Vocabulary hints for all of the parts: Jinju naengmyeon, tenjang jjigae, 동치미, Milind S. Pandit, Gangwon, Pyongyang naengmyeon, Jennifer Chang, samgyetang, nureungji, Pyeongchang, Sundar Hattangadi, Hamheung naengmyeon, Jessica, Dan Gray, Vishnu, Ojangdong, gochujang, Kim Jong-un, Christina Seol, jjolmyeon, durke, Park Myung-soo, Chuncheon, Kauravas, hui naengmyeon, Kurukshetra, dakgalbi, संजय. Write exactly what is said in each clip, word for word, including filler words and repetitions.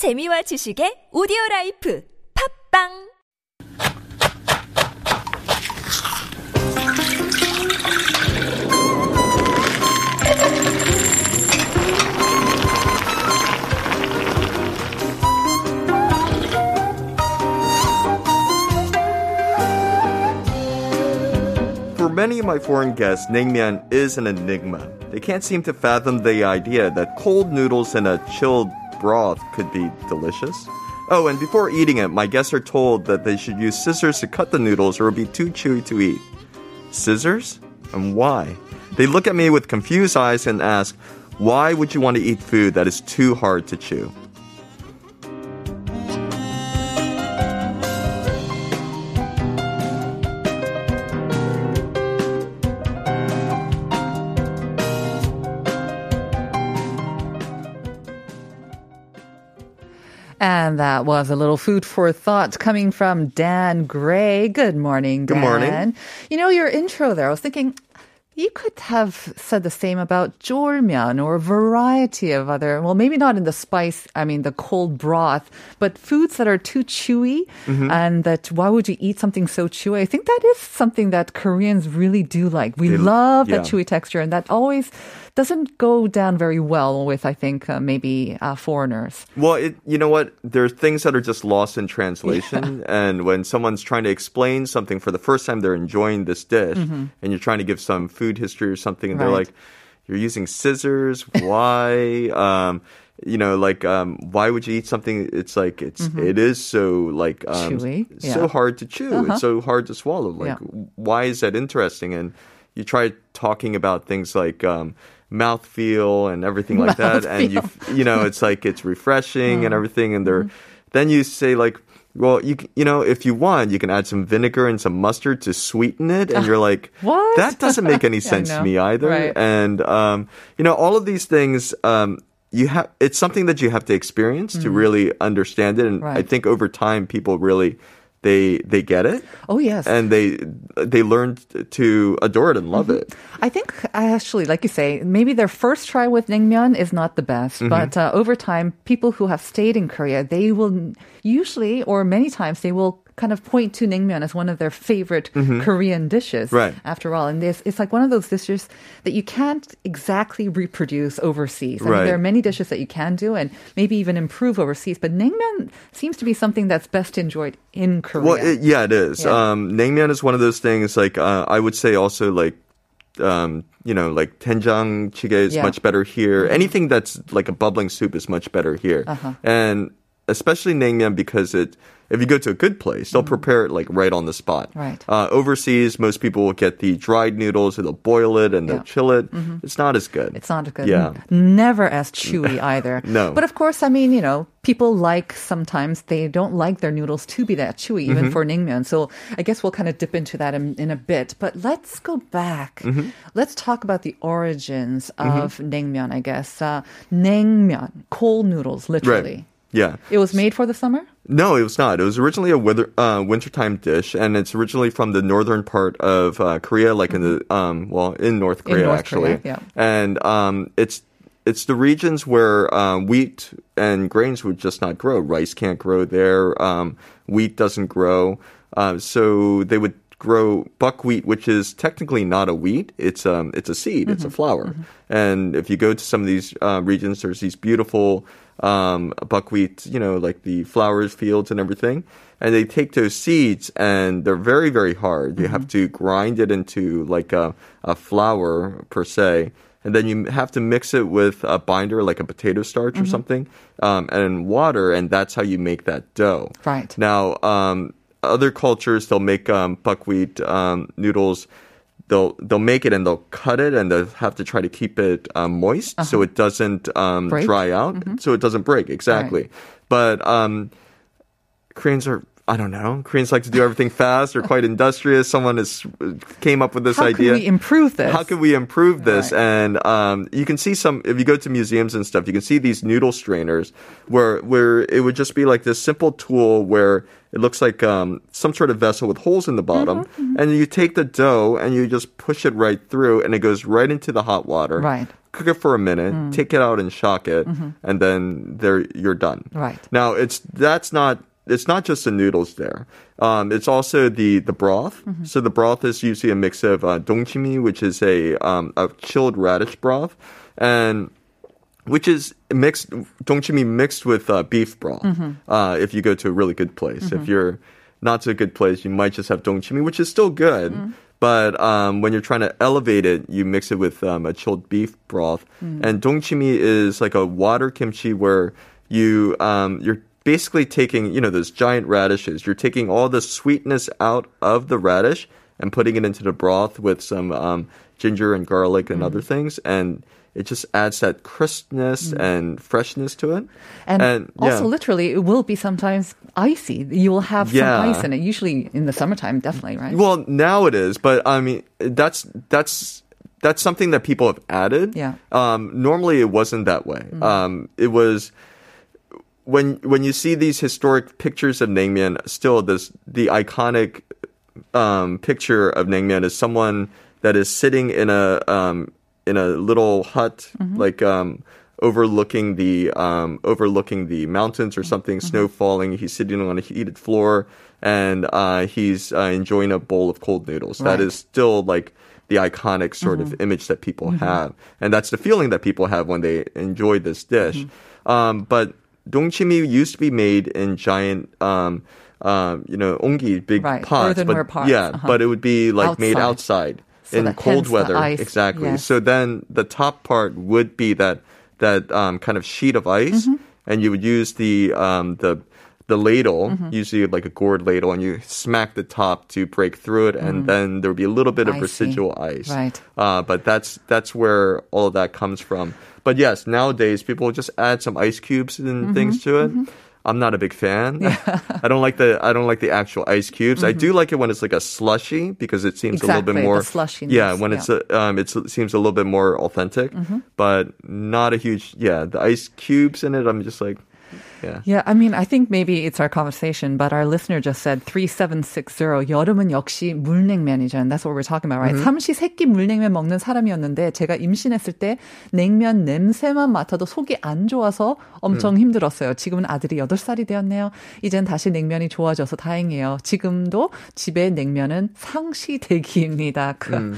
재미와 지식의 오디오라이프 팝빵! For many of my foreign guests, naengmyeon is an enigma. They can't seem to fathom the idea that cold noodles in a chilled broth could be delicious. Oh, and before eating it, my guests are told that they should use scissors to cut the noodles or it would be too chewy to eat. Scissors? And why? They look at me with confused eyes and ask, why would you want to eat food that is too hard to chew? And that was a little food for thought coming from Dan Gray. Good morning, Dan. Good morning. You know, your intro there, I was thinking, you could have said the same about jjolmyeon or a variety of other, well, maybe not in the spice, I mean, the cold broth, but foods that are too chewy mm-hmm. and that why would you eat something so chewy? I think that is something that Koreans really do like. We they, love yeah. that chewy texture, and that always doesn't go down very well with, I think, uh, maybe uh, foreigners. Well, it, you know what? There are things that are just lost in translation. Yeah. And when someone's trying to explain something for the first time, they're enjoying this dish, mm-hmm. and you're trying to give some food history or something, and right. they're like, you're using scissors? Why? um, you know, like, um, why would you eat something? It's like, it's, mm-hmm. it is so, like, um, chewy. Yeah. So hard to chew. Uh-huh. It's so hard to swallow. Like, yeah. why is that interesting? And you try talking about things like, um, mouthfeel and everything like that. And, you you know, it's like it's refreshing mm. and everything. And they're, mm. then you say like, well, you you know, if you want, you can add some vinegar and some mustard to sweeten it. And you're like, what? That doesn't make any sense yeah, to me either. Right. And, um, you know, all of these things, um, you have, it's something that you have to experience mm. to really understand it. And right. I think over time, people really They they get it. Oh, yes. And they they learned to adore it and love mm-hmm. it. I think, actually, like you say, maybe their first try with naengmyeon is not the best. Mm-hmm. But uh, over time, people who have stayed in Korea, they will usually, or many times, they will kind of point to naengmyeon as one of their favorite mm-hmm. Korean dishes, right. after all. And it's, it's like one of those dishes that you can't exactly reproduce overseas. I right. mean, there are many dishes that you can do and maybe even improve overseas, but naengmyeon seems to be something that's best enjoyed in Korea. Well, it, yeah, it is. Yeah. Um, naengmyeon is one of those things, like, uh, I would say also, like, Um, you know, like tenjang jjigae is yeah. much better here. Mm-hmm. Anything that's like a bubbling soup is much better here. Uh-huh. And especially naengmyeon, because it, if you go to a good place, they'll prepare it like right on the spot. Right. Uh, overseas, most people will get the dried noodles, and they'll boil it and they'll yeah. chill it. Mm-hmm. It's not as good. It's not good. Yeah. Never as chewy either. No. But of course, I mean, you know, people like sometimes they don't like their noodles to be that chewy, even mm-hmm. for naengmyeon. So I guess we'll kind of dip into that in, in a bit. But let's go back. Mm-hmm. Let's talk about the origins of mm-hmm. naengmyeon, I guess. Uh, naengmyeon, cold noodles, literally. Right. Yeah. It was made for the summer? No, it was not. It was originally a winter, uh, wintertime dish, and it's originally from the northern part of uh, Korea, like mm-hmm. in the, um, well, in North Korea, in North actually. Korea, yeah. And um, it's it's the regions where uh, wheat and grains would just not grow. Rice can't grow there. Um, wheat doesn't grow. Uh, so they would grow buckwheat, which is technically not a wheat. It's um, it's a seed. Mm-hmm. It's a flower. Mm-hmm. And if you go to some of these uh, regions, there's these beautiful Um, buckwheat, you know, like the flowers, fields, and everything. And they take those seeds, and they're very, very hard. You mm-hmm. have to grind it into like a, a flour, per se. And then you have to mix it with a binder, like a potato starch mm-hmm. or something, um, and water, and that's how you make that dough. Right. Now, um, other cultures, they'll make um, buckwheat um, noodles. They'll they'll make it and they'll cut it and they'll have to try to keep it um, moist uh-huh. so it doesn't um, dry out, mm-hmm. so it doesn't break, exactly. Right. But um, Koreans are, I don't know, Koreans like to do everything fast. They're quite industrious. Someone has came up with this How idea. How can we improve this? How can we improve this? Right. And um, you can see some, if you go to museums and stuff, you can see these noodle strainers where where it would just be like this simple tool where it looks like um, some sort of vessel with holes in the bottom. Mm-hmm, mm-hmm. And you take the dough and you just push it right through and it goes right into the hot water. Right. cook it for a minute, mm. take it out and shock it, mm-hmm. and then there you're done. Right. Now, it's that's not it's not just the noodles there. Um, it's also the, the broth. Mm-hmm. So the broth is usually a mix of uh, 동치미, which is a um, a chilled radish broth, and which is mixed 동치미 mixed with uh, beef broth. Mm-hmm. Uh, if you go to a really good place, mm-hmm. if you're not to a good place, you might just have 동치미, which is still good. Mm-hmm. But um, when you're trying to elevate it, you mix it with um, a chilled beef broth. Mm. And 동치미 is like a water kimchi where you, um, you're basically taking, you know, those giant radishes. You're taking all the sweetness out of the radish and putting it into the broth with some um, ginger and garlic and mm. other things. And it just adds that crispness mm. and freshness to it. And, and also, yeah. literally, it will be sometimes icy. You will have yeah. some ice in it, usually in the summertime, definitely, right? Well, now it is, but I mean, that's that's that's something that people have added. Yeah. Um, normally, it wasn't that way. Mm. Um, it was... When when you see these historic pictures of naengmyeon, still this the iconic um, picture of naengmyeon is someone that is sitting in a... Um, in a little hut, mm-hmm. like um, overlooking the um, overlooking the mountains or something, mm-hmm. snow falling. He's sitting on a heated floor, and uh, he's uh, enjoying a bowl of cold noodles. Right. That is still like the iconic sort mm-hmm. of image that people mm-hmm. have, and that's the feeling that people have when they enjoy this dish. Mm-hmm. Um, but 동치미 used to be made in giant. Um, Um, you know, ongi, big right. pots, but, pots. Yeah, uh-huh. but it would be like outside. Made outside so in cold weather. Exactly. Yes. So then the top part would be that, that, um, kind of sheet of ice mm-hmm. and you would use the, um, the, the ladle, mm-hmm. usually like a gourd ladle, and you smack the top to break through it, and mm. then there would be a little bit of I residual see. Ice. Right. Uh, but that's, that's where all of that comes from. But yes, nowadays people just add some ice cubes and mm-hmm. things to it. Mm-hmm. I'm not a big fan. Yeah. I don't like the I don't like the actual ice cubes. Mm-hmm. I do like it when it's like a slushy because it seems exactly, a little bit more the slushiness. Yeah, when yeah. it's a, um, it's, it seems a little bit more authentic, mm-hmm. but not a huge yeah. The ice cubes in it, I'm just like. Yeah. yeah, I mean, I think maybe it's our conversation, but our listener just said three seven six zero, 여름은 역시 물냉면이죠. And that's what we're talking about, right? Mm-hmm. 삼시 세끼 물냉면 먹는 사람이었는데 제가 임신했을 때 냉면 냄새만 맡아도 속이 안 좋아서 엄청 mm. 힘들었어요. 지금은 아들이 여덟 살이 되었네요. 이젠 다시 냉면이 좋아져서 다행이에요. 지금도 집에 냉면은 상시 대기입니다. 그... Mm.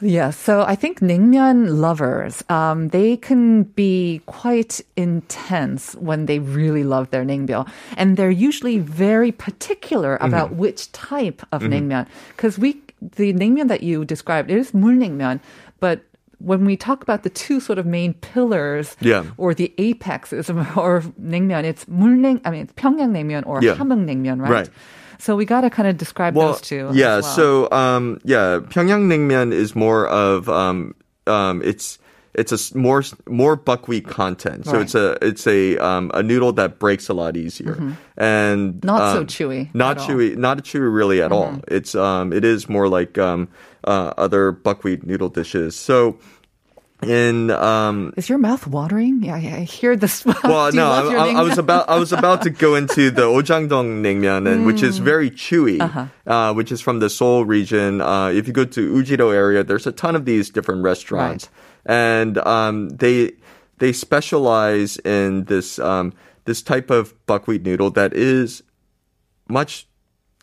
Yeah, so I think naengmyeon lovers, um, they can be quite intense when they really love their naengmyeon. And they're usually very particular about mm-hmm. which type of mm-hmm. naengmyeon. Because we, the naengmyeon that you described, it is mul naengmyeon, but when we talk about the two sort of main pillars yeah. or the apexes of naengmyeon, it's mul naeng, I mean, it's Pyongyang naengmyeon or yeah. Hamheung naengmyeon, right? Right. So we got to kind of describe well, those two. Yeah, as well. so um, yeah, Pyongyang naengmyeon is more of um, um, it's it's a more more buckwheat content. So right. it's a it's a um, a noodle that breaks a lot easier mm-hmm. and not um, so chewy. Not chewy, all. not chewy really at mm-hmm. all. It's um, it is more like um, uh, other buckwheat noodle dishes. So. In um, is your mouth watering? Yeah, I hear the smell. Well, no, I, I, I was about I was about to go into the Ojangdong naengmyeon, and, mm. which is very chewy, uh-huh. uh, which is from the Seoul region. Uh, if you go to Ujiro area, there's a ton of these different restaurants, right. and um, they they specialize in this um, this type of buckwheat noodle that is much.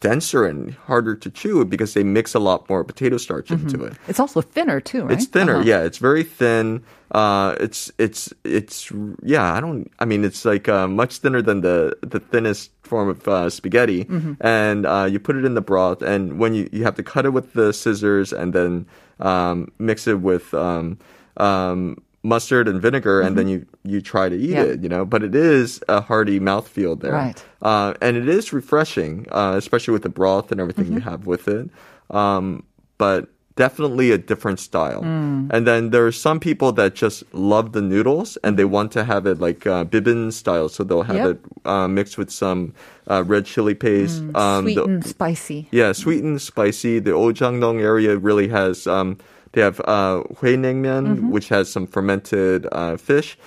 denser and harder to chew because they mix a lot more potato starch mm-hmm. into it. It's also thinner too, right? It's thinner, uh-huh. yeah. It's very thin. Uh, it's it's it's yeah. I don't. I mean, it's like uh, much thinner than the the thinnest form of uh, spaghetti. Mm-hmm. And uh, you put it in the broth, and when you you have to cut it with the scissors, and then um, mix it with um, um, mustard and vinegar, mm-hmm. and then you you try to eat yeah. it. You know, but it is a hearty mouthfeel there. Right. Uh, and it is refreshing, uh, especially with the broth and everything mm-hmm. you have with it. Um, but definitely a different style. Mm. And then there are some people that just love the noodles and they want to have it like uh, bibim style. So they'll have yep. it uh, mixed with some uh, red chili paste. Mm. Um, sweet the, and spicy. Yeah, sweet and spicy. The Ojangdong area really has, um, they have uh, hui naengmyeon, mm-hmm. which has some fermented uh, fish.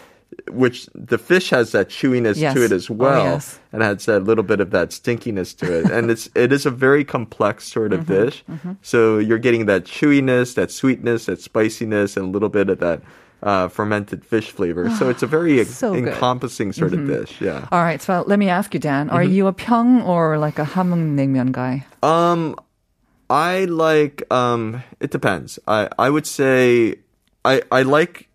Which the fish has that chewiness yes. to it as well, oh, yes. and has that little bit of that stinkiness to it. And it's it is a very complex sort of mm-hmm, dish. Mm-hmm. So you're getting that chewiness, that sweetness, that spiciness, and a little bit of that uh, fermented fish flavor. So it's a very so encompassing good. sort mm-hmm. of dish. Yeah. All right. So let me ask you, Dan, are mm-hmm. you a Pyeong or like a Hamheung naengmyeon guy? Um, I like, um, it depends. I, I would say I, I like,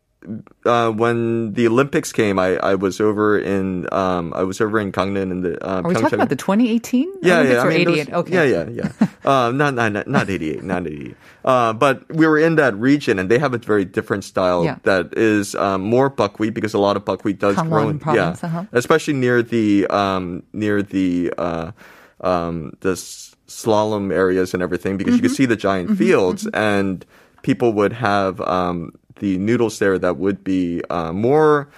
Uh, when the Olympics came, I, I was over in um I was over in Gangneung in the. Uh, Are we Pyeongchang. talking about the twenty eighteen? Yeah, Olympics yeah, or I mean, eighty-eight? Was, okay. Yeah, yeah, yeah. uh, not not not eighty-eight, not eighty-eight. Uh, but we were in that region, and they have a very different style yeah. that is um, more buckwheat because a lot of buckwheat does Gangwon grow in province, yeah, uh-huh. especially near the um near the uh um the slalom areas and everything because mm-hmm. you could see the giant mm-hmm. fields mm-hmm. and people would have um. the noodles there that would be uh, more,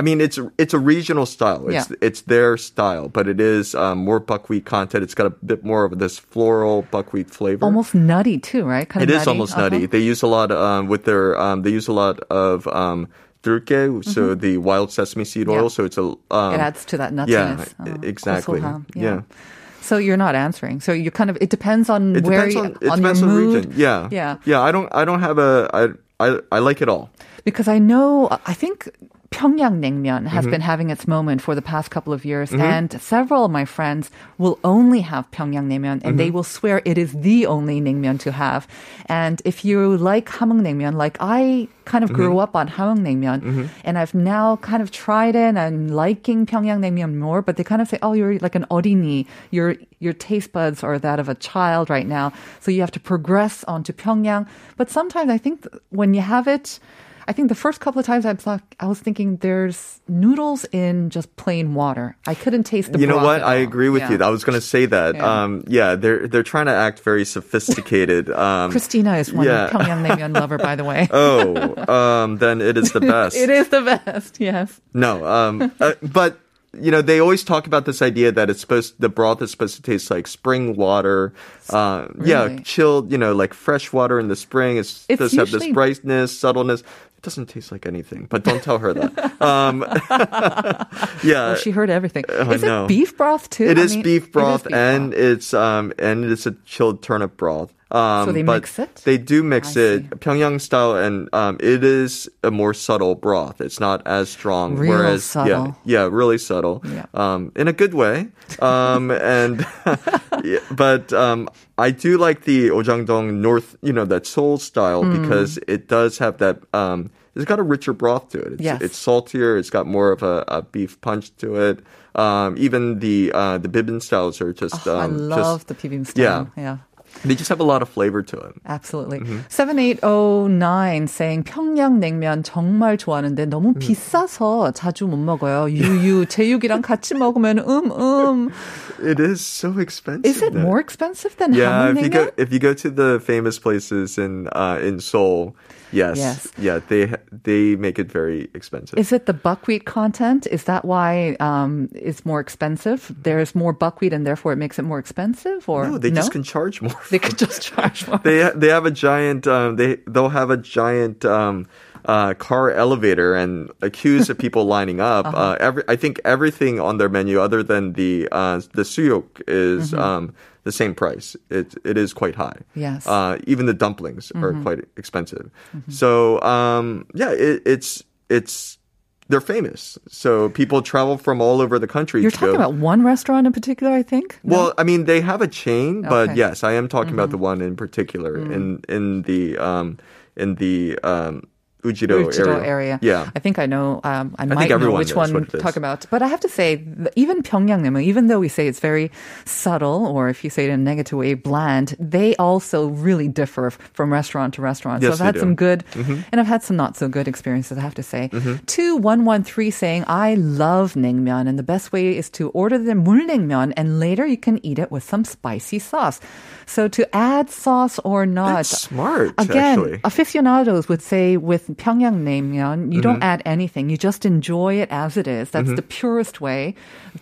I mean, it's it's a regional style. It's yeah. it's their style, but it is um, more buckwheat content. It's got a bit more of this floral buckwheat flavor. Almost nutty too, right? Kind it of is nutty. almost uh-huh. nutty. They use a lot um, with their, um, they use a lot of um, durke, so mm-hmm. the wild sesame seed oil. Yeah. So it's a... Um, it adds to that nuttiness. Yeah, uh, exactly. Yeah. yeah. So you're not answering. So you kind of, it depends on it where, depends on, it on depends your on mood. Region. Yeah. Yeah. Yeah. I don't, I don't have a... I, I, I like it all. Because I know, I think Pyongyang naengmyeon has mm-hmm. been having its moment for the past couple of years, mm-hmm. and several of my friends will only have Pyongyang naengmyeon, and mm-hmm. they will swear it is the only naengmyeon to have. And if you like Hamheung naengmyeon, like I kind of grew mm-hmm. up on Hamheung naengmyeon, mm-hmm. and I've now kind of tried it and I'm liking Pyongyang naengmyeon more, but they kind of say, oh, you're like an 어린이, you're your taste buds are that of a child right now. So you have to progress onto Pyongyang. But sometimes I think when you have it, I think the first couple of times I thought, I was thinking there's noodles in just plain water. I couldn't taste the broth. You know what? I agree with yeah. you. I was going to say that. Yeah, um, yeah they're, they're trying to act very sophisticated. Um, Christina is one yeah. Pyongyang naengmyeon lover, by the way. Oh, um, then it is the best. It is the best, yes. No, um, uh, but... You know, they always talk about this idea that it's supposed, the broth is supposed to taste like spring water. Uh, really? Yeah, chilled, you know, like fresh water in the spring. It's, it's supposed usually... to have this brightness, subtleness. It doesn't taste like anything, but don't tell her that. Um, yeah. Well, she heard everything. Uh, is no. it beef broth too? It I is mean, beef broth, it is beef and broth. it's, um, and it's a chilled turnip broth. Um, so they mix it? They do mix I it, see. Pyongyang style, and um, it is a more subtle broth. It's not as strong. Real whereas, subtle. Yeah, yeah, really subtle. Yeah. Um, in a good way. Um, and yeah, But um, I do like the Ojangdong North, you know, that Seoul style mm. because it does have that, um, it's got a richer broth to it. It's, yes. it's saltier. It's got more of a, a beef punch to it. Um, even the uh, the bibimbap styles are just... Oh, um, I love just, the bibimbap style. Yeah. yeah. They just have a lot of flavor to it. Absolutely. Mm-hmm. seven eight oh nine saying 평양 냉면 정말 좋아하는데 너무 mm. 비싸서 자주 못 먹어요. 유유 제육이랑 같이 먹으면 음 음. It is so expensive. Is it then. more expensive than yeah, Hamheung naengmyeon? Yeah, if you go to the famous places in uh, in Seoul, yes, yes, yeah, they they make it very expensive. Is it the buckwheat content? Is that why um, it's more expensive? There is more buckwheat, and therefore it makes it more expensive. Or no, they no? just can charge more. They could just charge more. They they have a giant. Um, they they'll have a giant um, uh, car elevator and accuse of people lining up. Uh-huh. Uh, every I think everything on their menu other than the uh, the suyok is mm-hmm. um, the same price. It it is quite high. Yes. Uh, even the dumplings mm-hmm. are quite expensive. Mm-hmm. So um, yeah, it, it's it's. They're famous. So people travel from all over the country. You're to talking go. about one restaurant in particular, I think? No? Well, I mean, they have a chain, but okay. yes, I am talking mm-hmm. about the one in particular mm. in, in the, um, in the, um, Ujido, Ujido area. area. Yeah. I think I know, um, I, I might know which one to talk about. But I have to say, even Pyongyang naengmyeon, even though we say it's very subtle, or if you say it in a negative way, bland, they also really differ from restaurant to restaurant. Yes, so I've had do. some good, mm-hmm. and I've had some not so good experiences, I have to say. Mm-hmm. two one one three saying, I love naengmyeon, and the best way is to order the 물 naengmyeon, and later you can eat it with some spicy sauce. So to add sauce or not. That's smart, again, actually. Aficionados would say with Pyongyang naengmyeon, you mm-hmm. don't add anything. You just enjoy it as it is. That's mm-hmm. the purest way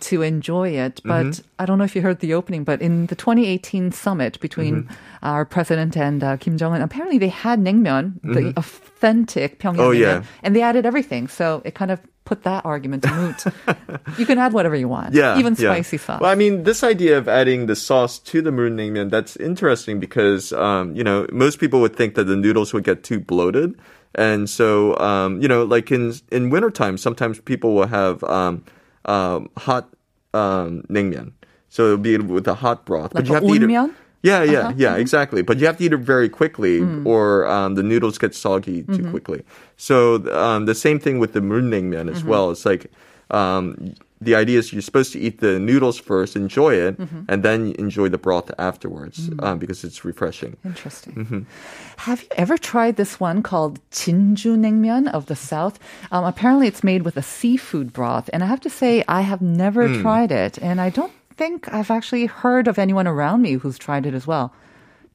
to enjoy it. But mm-hmm. I don't know if you heard the opening, but in the twenty eighteen summit between mm-hmm. our president and uh, Kim Jong-un, apparently they had naengmyeon, mm-hmm. the authentic Pyongyang oh, naengmyeon, yeah. and they added everything. So it kind of put that argument to moot. You can add whatever you want, yeah, even spicy yeah. sauce. Well, I mean, this idea of adding the sauce to the 물 naengmyeon, that's interesting because, um, you know, most people would think that the noodles would get too bloated. And so, um, you know, like in in wintertime, sometimes people will have um, um, hot um, naengmyeon. So it'll be with a hot broth. Like but you have to eat it. Yeah, yeah, uh-huh. yeah, exactly. But you have to eat it very quickly mm. or um, the noodles get soggy too mm-hmm. quickly. So um, the same thing with the mun naengmyeon as mm-hmm. well. It's like um, the idea is you're supposed to eat the noodles first, enjoy it, mm-hmm. and then enjoy the broth afterwards mm. um, because it's refreshing. Interesting. Mm-hmm. Have you ever tried this one called Jinju naengmyeon of the South? Um, apparently it's made with a seafood broth. And I have to say I have never mm. tried it. And I don't I think I've actually heard of anyone around me who's tried it as well.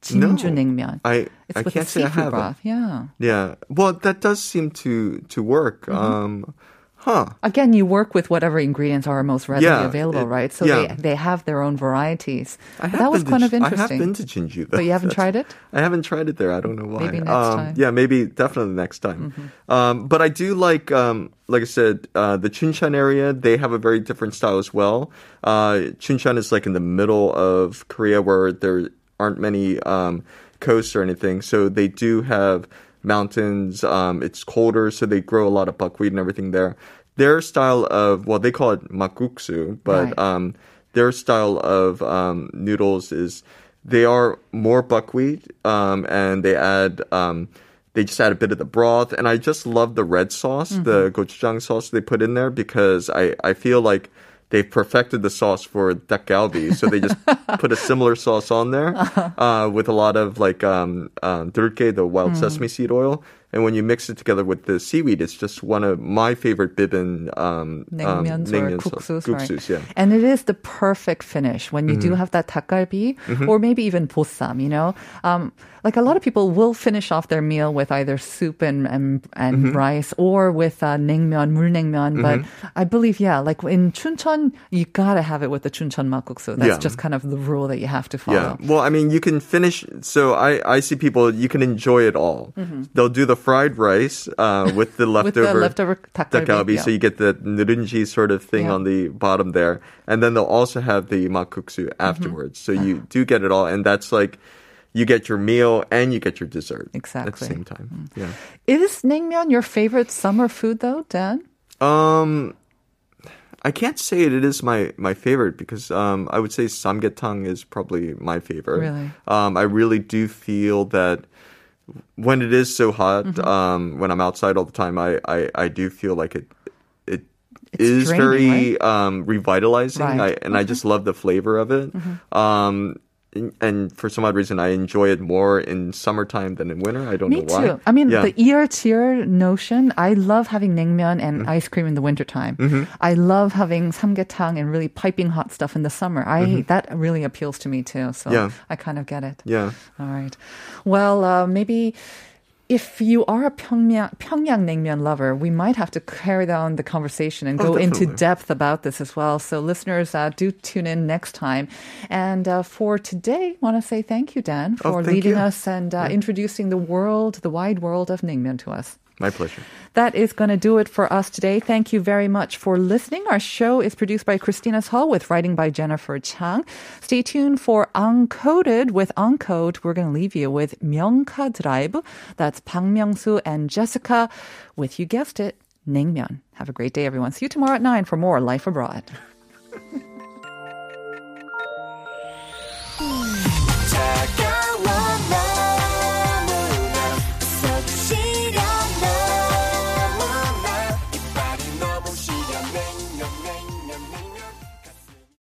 Jinju naengmyeon. I it's I with can't a seafood say I have broth. It. Yeah. Yeah. Well, that does seem to to work. Mm-hmm. Um, huh. Again, you work with whatever ingredients are most readily yeah, available, it, right? So yeah. they they have their own varieties. I have that was kind to, of interesting. I have been to Jinju, though. But you haven't tried it? I haven't tried it there. I don't know why. Maybe next um, time. Yeah, maybe definitely next time. Mm-hmm. Um, but I do like. Um, Like I said, uh, the Chuncheon area, they have a very different style as well. Uh, Chuncheon is like in the middle of Korea where there aren't many um, coasts or anything. So they do have mountains. Um, it's colder, so they grow a lot of buckwheat and everything there. Their style of, well, they call it makguksu, but right. um, their style of um, noodles is they are more buckwheat um, and they add... Um, They just add a bit of the broth, and I just love the red sauce, mm-hmm. the gochujang sauce they put in there, because I, I feel like they've perfected the sauce for dakgalbi, so they just put a similar sauce on there uh-huh. uh, with a lot of like um, um, durke, the wild mm. sesame seed oil, and when you mix it together with the seaweed, it's just one of my favorite bibimbap um, naengmyeons um, or guksus, guksus, yeah. And it is the perfect finish when you mm-hmm. do have that dakgalbi, mm-hmm. or maybe even bossam, you know. Um, Like a lot of people will finish off their meal with either soup and and, and mm-hmm. rice or with uh, naengmyeon, 물 naengmyeon. But mm-hmm. I believe, yeah, like in Chuncheon, you gotta have it with the Chuncheon makguksu. That's yeah. just kind of the rule that you have to follow. Yeah. Well, I mean, you can finish. So I, I see people, you can enjoy it all. Mm-hmm. They'll do the fried rice uh, with the leftover, with the leftover dakgalbi. Yeah. So you get the nureungji sort of thing yeah. on the bottom there. And then they'll also have the makguksu afterwards. Mm-hmm. So uh-huh. you do get it all. And that's like, you get your meal and you get your dessert exactly. at the same time. Mm. Yeah. Is naengmyeon your favorite summer food, though, Dan? Um, I can't say it, it is my, my favorite because um, I would say samgyetang is probably my favorite. Really? Um, I really do feel that when it is so hot, mm-hmm. um, when I'm outside all the time, I, I, I do feel like it it it's is draining, very right? um, revitalizing. Right. I, and mm-hmm. I just love the flavor of it. Mm-hmm. Um And for some odd reason, I enjoy it more in summertime than in winter. I don't Me know why. Me too. I mean, yeah. the year-to-year notion, I love having naengmyeon and mm-hmm. ice cream in the wintertime. Mm-hmm. I love having samgyetang and really piping hot stuff in the summer. I mm-hmm. That really appeals to me too. So yeah. I kind of get it. Yeah. All right. Well, uh, maybe... If you are a Pyongyang, Pyongyang naengmyeon lover, we might have to carry on the conversation and go oh, into depth about this as well. So listeners, uh, do tune in next time. And uh, for today, want to say thank you, Dan, for oh, leading you. us and uh, yeah. introducing the world, the wide world of naengmyeon to us. My pleasure. That is going to do it for us today. Thank you very much for listening. Our show is produced by Christina Seol with writing by Jennifer Chang. Stay tuned for Uncoded. With Uncode, we're going to leave you with Myeongka Drive. That's Park Myung-soo and Jessica with, you guessed it, naengmyeon. Have a great day, everyone. See you tomorrow at nine for more Life Abroad.